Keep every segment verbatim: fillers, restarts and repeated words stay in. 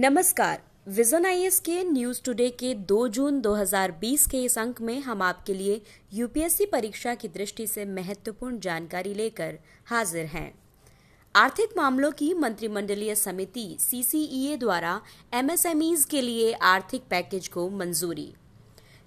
नमस्कार, vision IAS के news today के दो जून दो हज़ार बीस के इस अंक में हम आपके लिए यूपीएससी परीक्षा की दृष्टि से महत्वपूर्ण जानकारी लेकर हाजिर हैं। आर्थिक मामलों की मंत्रिमंडलीय समिति सीसीईए द्वारा एमएसएमईज के लिए आर्थिक पैकेज को मंजूरी।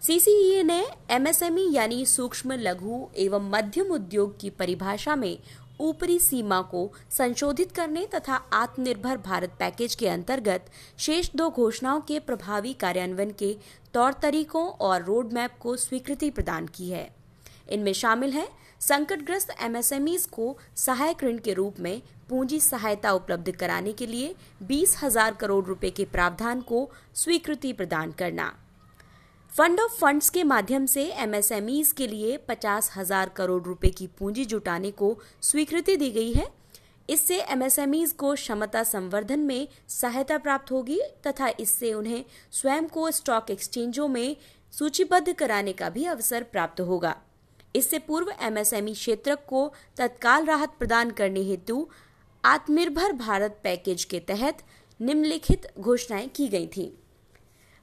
सीसीईए ने एमएसएमई यानी सूक्ष्म लघु एवं मध्यम उद्योग की परिभाषा में ऊपरी सीमा को संशोधित करने तथा आत्मनिर्भर भारत पैकेज के अंतर्गत शेष दो घोषणाओं के प्रभावी कार्यान्वयन के तौर तरीकों और रोड मैप को स्वीकृति प्रदान की है। इनमें शामिल है संकटग्रस्त एमएसएमईज को सहायक ऋण के रूप में पूंजी सहायता उपलब्ध कराने के लिए बीस हजार करोड़ रुपए के प्रावधान को स्वीकृति प्रदान करना, फंड ऑफ फंड्स के माध्यम से एमएसएमईज के लिए पचास हजार करोड़ रुपए की पूंजी जुटाने को स्वीकृति दी गई है। इससे एमएसएमईज को क्षमता संवर्धन में सहायता प्राप्त होगी तथा इससे उन्हें स्वयं को स्टॉक एक्सचेंजों में सूचीबद्ध कराने का भी अवसर प्राप्त होगा। इससे पूर्व एमएसएमई क्षेत्र को तत्काल राहत प्रदान करने हेतु आत्मनिर्भर भारत पैकेज के तहत निम्नलिखित घोषणाएं की गई थी: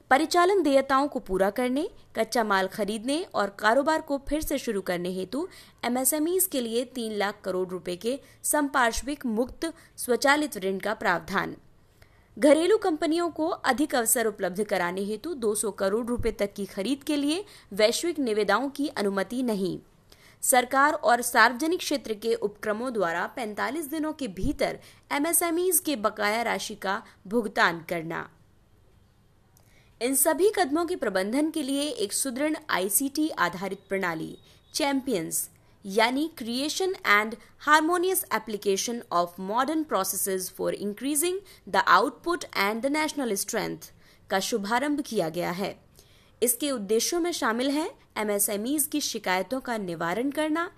परिचालन देयताओं को पूरा करने, कच्चा माल खरीदने और कारोबार को फिर से शुरू करने हेतु एमएसएमईज के लिए तीन लाख करोड़ रुपए के संपार्श्विक मुक्त स्वचालित ऋण का प्रावधान, घरेलू कंपनियों को अधिक अवसर उपलब्ध कराने हेतु दो सौ करोड़ रुपए तक की खरीद के लिए वैश्विक निविदाओं की अनुमति नहीं, सरकार और सार्वजनिक क्षेत्र के उपक्रमों द्वारा पैंतालीस दिनों के भीतर एमएसएमईज के बकाया राशि का भुगतान करना। इन सभी कदमों के प्रबंधन के लिए एक सुदृढ़ आईसीटी आधारित प्रणाली चैंपियंस यानी creation and harmonious application of modern processes for increasing the output and the national strength का शुभारंभ किया गया है। इसके उद्देश्यों में शामिल हैं एमएसएमईज की शिकायतों का निवारण करना,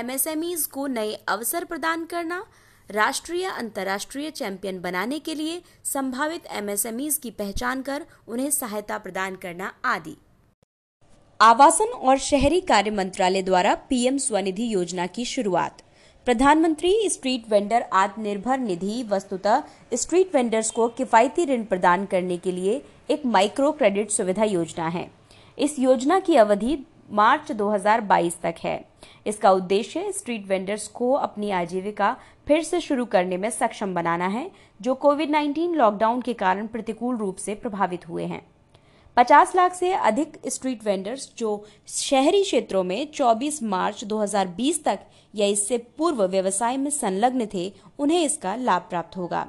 एमएसएमईज को नए अवसर प्रदान करना, राष्ट्रीय अंतर्राष्ट्रीय चैंपियन बनाने के लिए संभावित एमएसएमईज की पहचान कर उन्हें सहायता प्रदान करना आदि। आवासन और शहरी कार्य मंत्रालय द्वारा पीएम स्वनिधि योजना की शुरुआत। प्रधानमंत्री स्ट्रीट वेंडर आत्मनिर्भर निधि वस्तुतः स्ट्रीट वेंडर्स को किफायती ऋण प्रदान करने के लिए एक माइक्रो क्रेडिट सुविधा योजना है। इस योजना की अवधि मार्च दो हज़ार बाईस तक है। इसका उद्देश्य स्ट्रीट वेंडर्स को अपनी आजीविका फिर से शुरू करने में सक्षम बनाना है, जो कोविड उन्नीस लॉकडाउन के कारण प्रतिकूल रूप से प्रभावित हुए हैं। पचास लाख से अधिक स्ट्रीट वेंडर्स जो शहरी क्षेत्रों में चौबीस मार्च दो हज़ार बीस तक या इससे पूर्व व्यवसाय में संलग्न थे, उन्हें इसका लाभ प्राप्त होगा।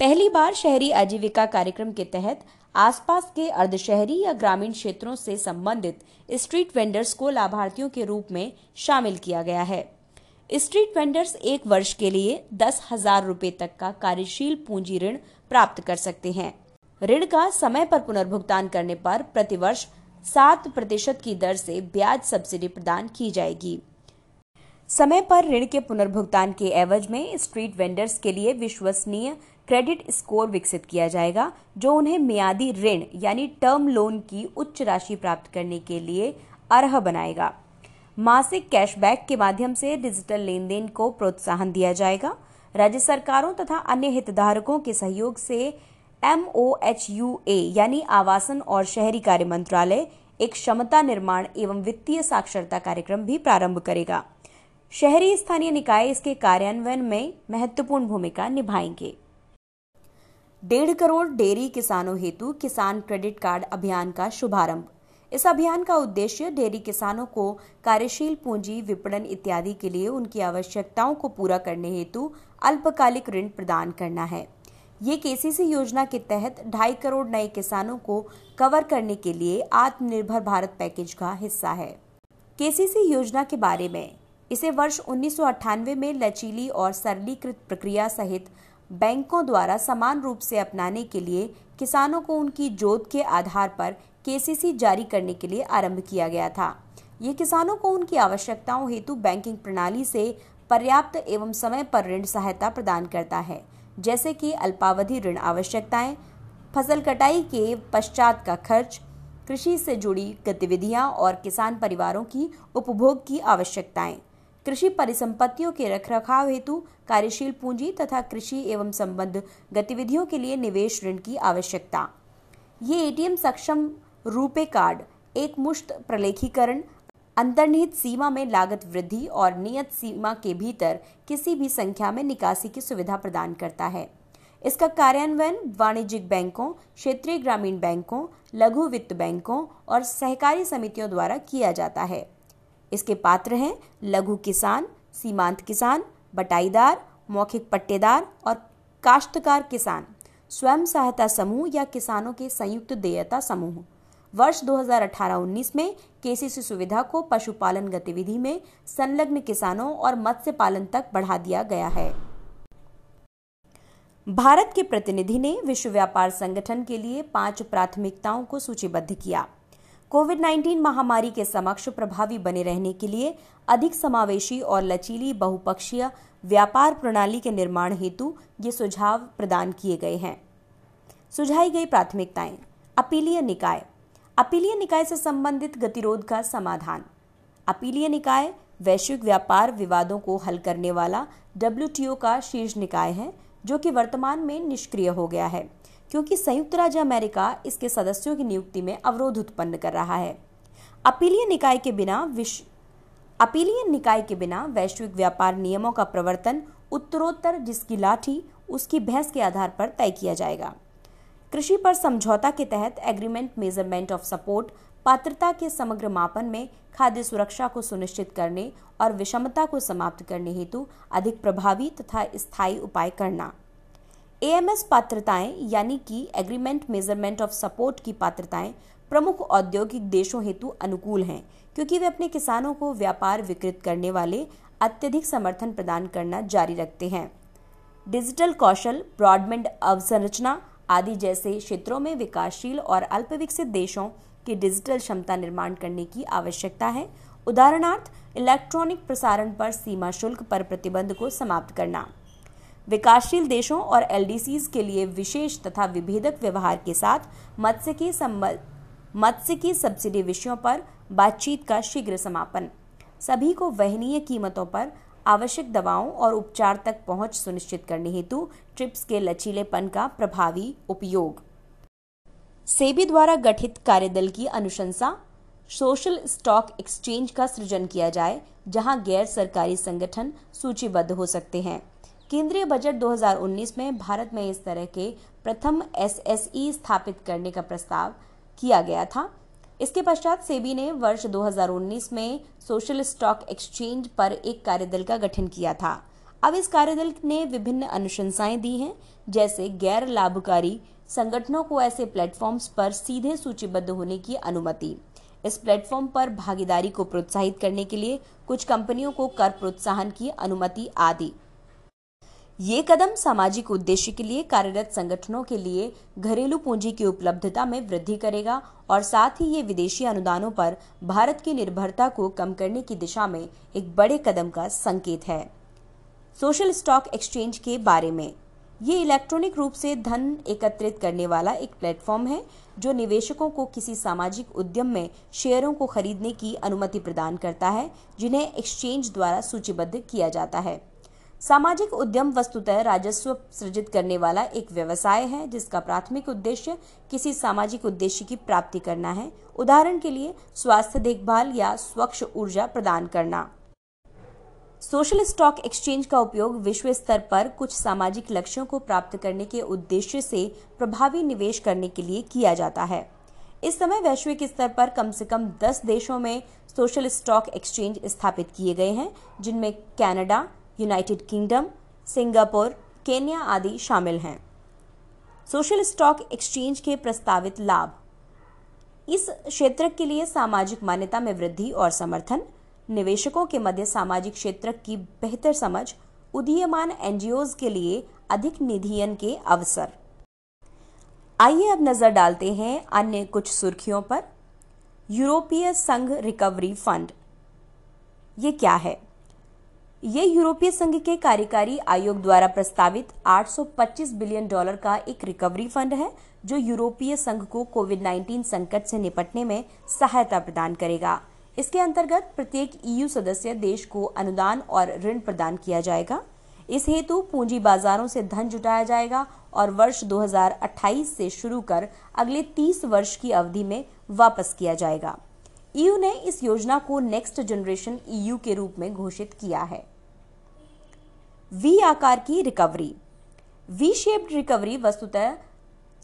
पहली बार शहरी आजीविका कार्यक्रम के तहत आसपास के अर्धशहरी या ग्रामीण क्षेत्रों से संबंधित स्ट्रीट वेंडर्स को लाभार्थियों के रूप में शामिल किया गया है। स्ट्रीट वेंडर्स एक वर्ष के लिए दस हजार रुपये तक का कार्यशील पूंजी ऋण प्राप्त कर सकते हैं। ऋण का समय पर पुनर्भुगतान करने पर प्रतिवर्ष सात प्रतिशत की दर से ब्याज सब्सिडी प्रदान की जाएगी। समय पर ऋण के पुनर्भुगतान के एवज में स्ट्रीट वेंडर्स के लिए विश्वसनीय क्रेडिट स्कोर विकसित किया जाएगा, जो उन्हें मियादी ऋण यानी टर्म लोन की उच्च राशि प्राप्त करने के लिए अर्ह बनाएगा। मासिक कैशबैक के माध्यम से डिजिटल लेन देन को प्रोत्साहन दिया जाएगा। राज्य सरकारों तथा अन्य हितधारकों के सहयोग से एमओएचयूए यानी आवासन और शहरी कार्य मंत्रालय एक क्षमता निर्माण एवं वित्तीय साक्षरता कार्यक्रम भी प्रारंभ करेगा। शहरी स्थानीय निकाय इसके कार्यान्वयन में महत्वपूर्ण भूमिका निभाएंगे। डेढ़ करोड़ डेयरी किसानों हेतु किसान क्रेडिट कार्ड अभियान का शुभारंभ। इस अभियान का उद्देश्य डेयरी किसानों को कार्यशील पूंजी, विपणन इत्यादि के लिए उनकी आवश्यकताओं को पूरा करने हेतु अल्पकालिक ऋण प्रदान करना है। ये केसीसी योजना के तहत ढाई करोड़ नए किसानों को कवर करने के लिए आत्मनिर्भर भारत पैकेज का हिस्सा है। केसीसी योजना के बारे में, इसे वर्ष उन्नीस सौ अट्ठानवे में लचीली और सरलीकृत प्रक्रिया सहित बैंकों द्वारा समान रूप से अपनाने के लिए किसानों को उनकी जोत के आधार पर केसीसी जारी करने के लिए आरंभ किया गया था। ये किसानों को उनकी आवश्यकताओं हेतु बैंकिंग प्रणाली से पर्याप्त एवं समय पर ऋण सहायता प्रदान करता है, जैसे कि अल्पावधि ऋण आवश्यकताएं, फसल कटाई के पश्चात का खर्च, कृषि से जुड़ी गतिविधियां और किसान परिवारों की उपभोग की आवश्यकताएं। कृषि परिसंपत्तियों के रखरखाव हेतु कार्यशील पूंजी तथा कृषि एवं संबद्ध गतिविधियों के लिए निवेश ऋण की आवश्यकता। ये एटीएम सक्षम रुपे कार्ड एक मुश्त प्रलेखीकरण, अंतर्निहित सीमा में लागत वृद्धि और नियत सीमा के भीतर किसी भी संख्या में निकासी की सुविधा प्रदान करता है। इसका कार्यान्वयन वाणिज्यिक बैंकों, क्षेत्रीय ग्रामीण बैंकों, लघु वित्त बैंकों और सहकारी समितियों द्वारा किया जाता है। इसके पात्र हैं लघु किसान, सीमांत किसान, बटाईदार, मौखिक पट्टेदार और काश्तकार किसान, स्वयं सहायता समूह या किसानों के संयुक्त देयता समूह। वर्ष दो हज़ार अठारह उन्नीस में केसीसी सुविधा को पशुपालन गतिविधि में संलग्न किसानों और मत्स्य पालन तक बढ़ा दिया गया है। भारत के प्रतिनिधि ने विश्व व्यापार संगठन के लिए पांच प्राथमिकताओं को सूचीबद्ध किया। कोविड उन्नीस महामारी के समक्ष प्रभावी बने रहने के लिए अधिक समावेशी और लचीली बहुपक्षीय व्यापार प्रणाली के निर्माण हेतु ये सुझाव प्रदान किए गए हैं। सुझाई गई प्राथमिकताएं: अपीलीय निकाय, अपीलीय निकाय से संबंधित गतिरोध का समाधान। अपीलीय निकाय वैश्विक व्यापार विवादों को हल करने वाला डब्ल्यूटीओ का शीर्ष निकाय है, जो कि वर्तमान में निष्क्रिय हो गया है क्योंकि संयुक्त राज्य अमेरिका इसके सदस्यों की नियुक्ति में अवरोध उत्पन्न कर रहा है। अपीलीय निकाय के बिना विश्व अपीलीय निकाय के बिना वैश्विक व्यापार नियमों का प्रवर्तन उत्तरोत्तर जिसकी लाठी उसकी भैंस के आधार पर तय किया जाएगा। कृषि पर समझौता के तहत एग्रीमेंट मेजरमेंट ऑफ सपोर्ट, पात्रता के समग्र मापन में खाद्य सुरक्षा को सुनिश्चित करने और विषमता को समाप्त करने हेतु अधिक प्रभावी तथा स्थायी उपाय करना। एएमएस पात्रताएं यानी कि एग्रीमेंट मेजरमेंट ऑफ सपोर्ट की पात्रताएं प्रमुख औद्योगिक देशों हेतु अनुकूल हैं क्योंकि वे अपने किसानों को व्यापार विकृत करने वाले अत्यधिक समर्थन प्रदान करना जारी रखते हैं। डिजिटल कौशल, ब्रॉडबैंड अवसंरचना आदि जैसे क्षेत्रों में विकासशील और अल्पविकसित देशों की डिजिटल क्षमता निर्माण करने की आवश्यकता है। उदाहरणार्थ, इलेक्ट्रॉनिक प्रसारण पर सीमा शुल्क पर प्रतिबंध को समाप्त करना। विकासशील देशों और एलडीसीज के लिए विशेष तथा विभेदक व्यवहार के साथ मत्स्य की मत्स्य की सब्सिडी विषयों पर बातचीत का शीघ्र समापन। सभी को वहनीय कीमतों पर आवश्यक दवाओं और उपचार तक पहुंच सुनिश्चित करने हेतु ट्रिप्स के लचीलेपन का प्रभावी उपयोग। सेबी द्वारा गठित कार्यदल की अनुशंसा, सोशल स्टॉक एक्सचेंज का सृजन किया जाए जहां गैर सरकारी संगठन सूचीबद्ध हो सकते हैं। केंद्रीय बजट दो हज़ार उन्नीस में भारत में इस तरह के प्रथम एसएसई स्थापित करने का प्रस्ताव किया गया था। इसके पश्चात सेबी ने वर्ष दो हज़ार उन्नीस में सोशल स्टॉक एक्सचेंज पर एक कार्यदल का गठन किया था। अब इस कार्यदल ने विभिन्न अनुशंसाएं दी हैं, जैसे गैर लाभकारी संगठनों को ऐसे प्लेटफॉर्म्स पर सीधे सूचीबद्ध होने की अनुमति। इस प्लेटफॉर्म पर भागीदारी को प्रोत्साहित करने के लिए कुछ कंपनियों को कर प्रोत्साहन की अनुमति आदि। ये कदम सामाजिक उद्देश्य के लिए कार्यरत संगठनों के लिए घरेलू पूंजी की उपलब्धता में वृद्धि करेगा और साथ ही ये विदेशी अनुदानों पर भारत की निर्भरता को कम करने की दिशा में एक बड़े कदम का संकेत है। सोशल स्टॉक एक्सचेंज के बारे में, ये इलेक्ट्रॉनिक रूप से धन एकत्रित करने वाला एक प्लेटफॉर्म है जो निवेशकों को किसी सामाजिक उद्यम में शेयरों को खरीदने की अनुमति प्रदान करता है जिन्हें एक्सचेंज द्वारा सूचीबद्ध किया जाता है। सामाजिक उद्यम वस्तुतः राजस्व सृजित करने वाला एक व्यवसाय है जिसका प्राथमिक उद्देश्य किसी सामाजिक उद्देश्य की प्राप्ति करना है, उदाहरण के लिए स्वास्थ्य देखभाल या स्वच्छ ऊर्जा प्रदान करना। सोशल स्टॉक एक्सचेंज का उपयोग विश्व स्तर पर कुछ सामाजिक लक्ष्यों को प्राप्त करने के उद्देश्य से प्रभावी निवेश करने के लिए किया जाता है। इस समय वैश्विक स्तर पर कम से कम दस देशों में सोशल स्टॉक एक्सचेंज स्थापित किए गए हैं जिनमें Canada, United Kingdom, Singapore, Kenya आदि शामिल हैं। सोशल स्टॉक एक्सचेंज के प्रस्तावित लाभ, इस क्षेत्र के लिए सामाजिक मान्यता में वृद्धि और समर्थन, निवेशकों के मध्य सामाजिक क्षेत्र की बेहतर समझ, उदीयमान एनजीओज के लिए अधिक निधियन के अवसर। आइए अब नजर डालते हैं अन्य कुछ सुर्खियों पर। यूरोपीय संघ रिकवरी फंड, ये क्या है? ये यूरोपीय संघ के कार्यकारी आयोग द्वारा प्रस्तावित आठ सौ पच्चीस बिलियन डॉलर का एक रिकवरी फंड है जो यूरोपीय संघ को कोविड उन्नीस संकट से निपटने में सहायता प्रदान करेगा। इसके अंतर्गत प्रत्येक ई यू सदस्य देश को अनुदान और ऋण प्रदान किया जाएगा। इस हेतु पूंजी बाजारों से धन जुटाया जाएगा और वर्ष दो हज़ार अट्ठाईस से शुरू कर अगले तीस वर्ष की अवधि में वापस किया जाएगा। ई यू ने इस योजना को नेक्स्ट जनरेशन ई यू के रूप में घोषित किया है। वी आकार की रिकवरी। वी शेप्ड रिकवरी वस्तुतः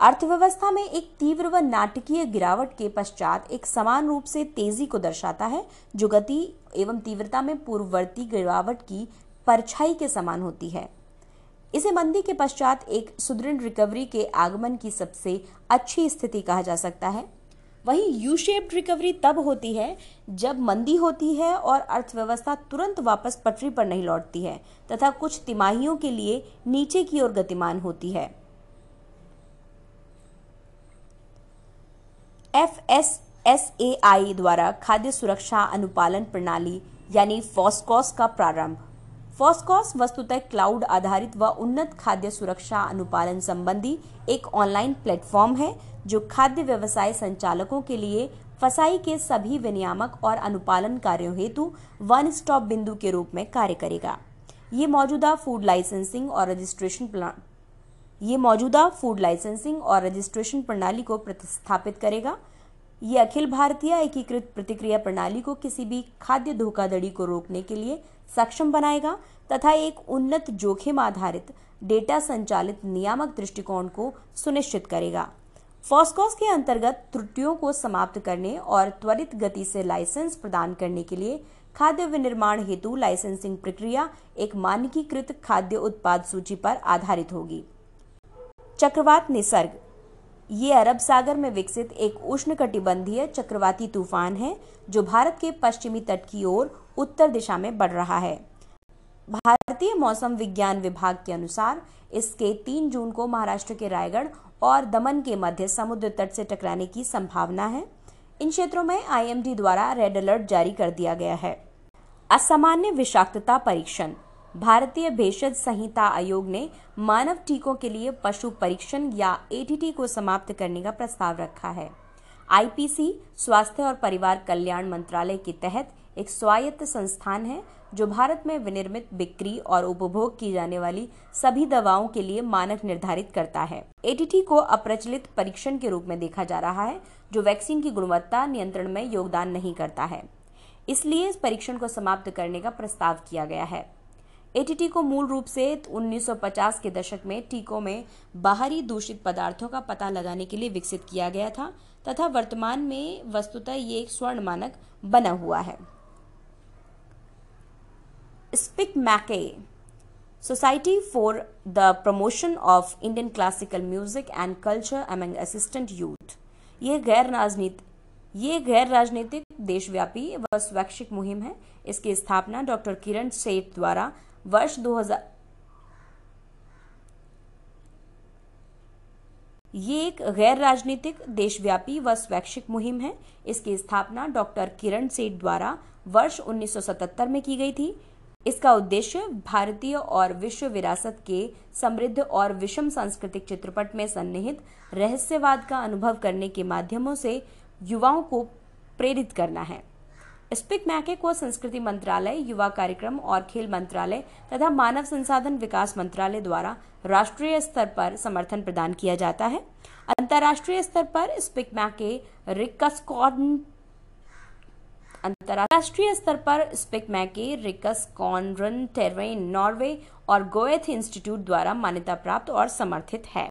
अर्थव्यवस्था में एक तीव्र व नाटकीय गिरावट के पश्चात एक समान रूप से तेजी को दर्शाता है, जो गति एवं तीव्रता में पूर्ववर्ती गिरावट की परछाई के समान होती है। इसे मंदी के पश्चात एक सुदृढ़ रिकवरी के आगमन की सबसे अच्छी स्थिति कहा जा सकता है। वहीं यू शेप्ड रिकवरी तब होती है जब मंदी होती है और अर्थव्यवस्था तुरंत वापस पटरी पर नहीं लौटती है तथा कुछ तिमाहियों के लिए नीचे की ओर गतिमान होती है। F S S A I द्वारा खाद्य सुरक्षा अनुपालन प्रणाली यानी फॉस्कॉस का प्रारंभ। फॉस्कॉस वस्तुतः क्लाउड आधारित व उन्नत खाद्य सुरक्षा अनुपालन संबंधी एक ऑनलाइन प्लेटफॉर्म है, जो खाद्य व्यवसाय संचालकों के लिए फसाई के सभी विनियामक और अनुपालन कार्यों हेतु वन स्टॉप बिंदु के रूप में कार्य करेगा। ये मौजूदा फूड लाइसेंसिंग और रजिस्ट्रेशन प्लान ये मौजूदा फूड लाइसेंसिंग और रजिस्ट्रेशन प्रणाली को प्रतिस्थापित करेगा। ये अखिल भारतीय एकीकृत प्रतिक्रिया प्रणाली को किसी भी खाद्य धोखाधड़ी को रोकने के लिए सक्षम बनाएगा तथा एक उन्नत जोखिम आधारित डेटा संचालित नियामक दृष्टिकोण को सुनिश्चित करेगा। फॉस्कॉस के अंतर्गत त्रुटियों को समाप्त करने और त्वरित गति से लाइसेंस प्रदान करने के लिए खाद्य विनिर्माण हेतु लाइसेंसिंग प्रक्रिया एक मानकीकृत खाद्य उत्पाद सूची पर आधारित होगी। चक्रवात निसर्ग। ये अरब सागर में विकसित एक उष्णकटिबंधीय चक्रवाती तूफान है, जो भारत के पश्चिमी तट की ओर उत्तर दिशा में बढ़ रहा है। भारतीय मौसम विज्ञान विभाग के अनुसार इसके तीन जून को महाराष्ट्र के रायगढ़ और दमन के मध्य समुद्र तट से टकराने की संभावना है। इन क्षेत्रों में आई एम डी द्वारा रेड अलर्ट जारी कर दिया गया है। असामान्य विषाक्तता परीक्षण। भारतीय भेषज संहिता आयोग ने मानव टीकों के लिए पशु परीक्षण या ए टी टी को समाप्त करने का प्रस्ताव रखा है। आई पी सी स्वास्थ्य और परिवार कल्याण मंत्रालय के तहत एक स्वायत्त संस्थान है, जो भारत में विनिर्मित, बिक्री और उपभोग की जाने वाली सभी दवाओं के लिए मानक निर्धारित करता है। ए टी टी को अप्रचलित परीक्षण के रूप में देखा जा रहा है, जो वैक्सीन की गुणवत्ता नियंत्रण में योगदान नहीं करता है, इसलिए इस परीक्षण को समाप्त करने का प्रस्ताव किया गया है। ए टी टी को मूल रूप से उन्नीस सौ पचास के दशक में टीकों में बाहरी दूषित पदार्थों का पता लगाने के लिए विकसित किया गया था तथा वर्तमान में वस्तुतः ये एक स्वर्ण मानक बना हुआ है। SPICMACAY society for the promotion of Indian classical music and culture among assistant youth. ये गैर राजनीतिक ये गैर राजनीतिक देशव्यापी व स्वैच्छिक मुहिम है। इसकी स्थापना डॉक्टर किरण सेठ द्वारा वर्ष दो हज़ार ये एक गैर राजनीतिक देशव्यापी व स्वैच्छिक मुहिम है। इसकी स्थापना डॉक्टर किरण सेठ द्वारा वर्ष उन्नीस सौ सतहत्तर में की गई थी। इसका उद्देश्य भारतीय और विश्व विरासत के समृद्ध और विषम सांस्कृतिक चित्रपट में सन्निहित रहस्यवाद का अनुभव करने के माध्यमों से युवाओं को प्रेरित करना है। स्पिकमैके को संस्कृति मंत्रालय, युवा कार्यक्रम और खेल मंत्रालय तथा मानव संसाधन विकास मंत्रालय द्वारा राष्ट्रीय स्तर पर समर्थन प्रदान किया जाता है। अंतर्राष्ट्रीय स्तर पर स्पिकमैके रिकस्कॉन अंतर्राष्ट्रीय स्तर पर स्पिकमैके रिकस्कॉनरन टेरेन नॉर्वे और गोएथ इंस्टीट्यूट द्वारा मान्यता प्राप्त और समर्थित है।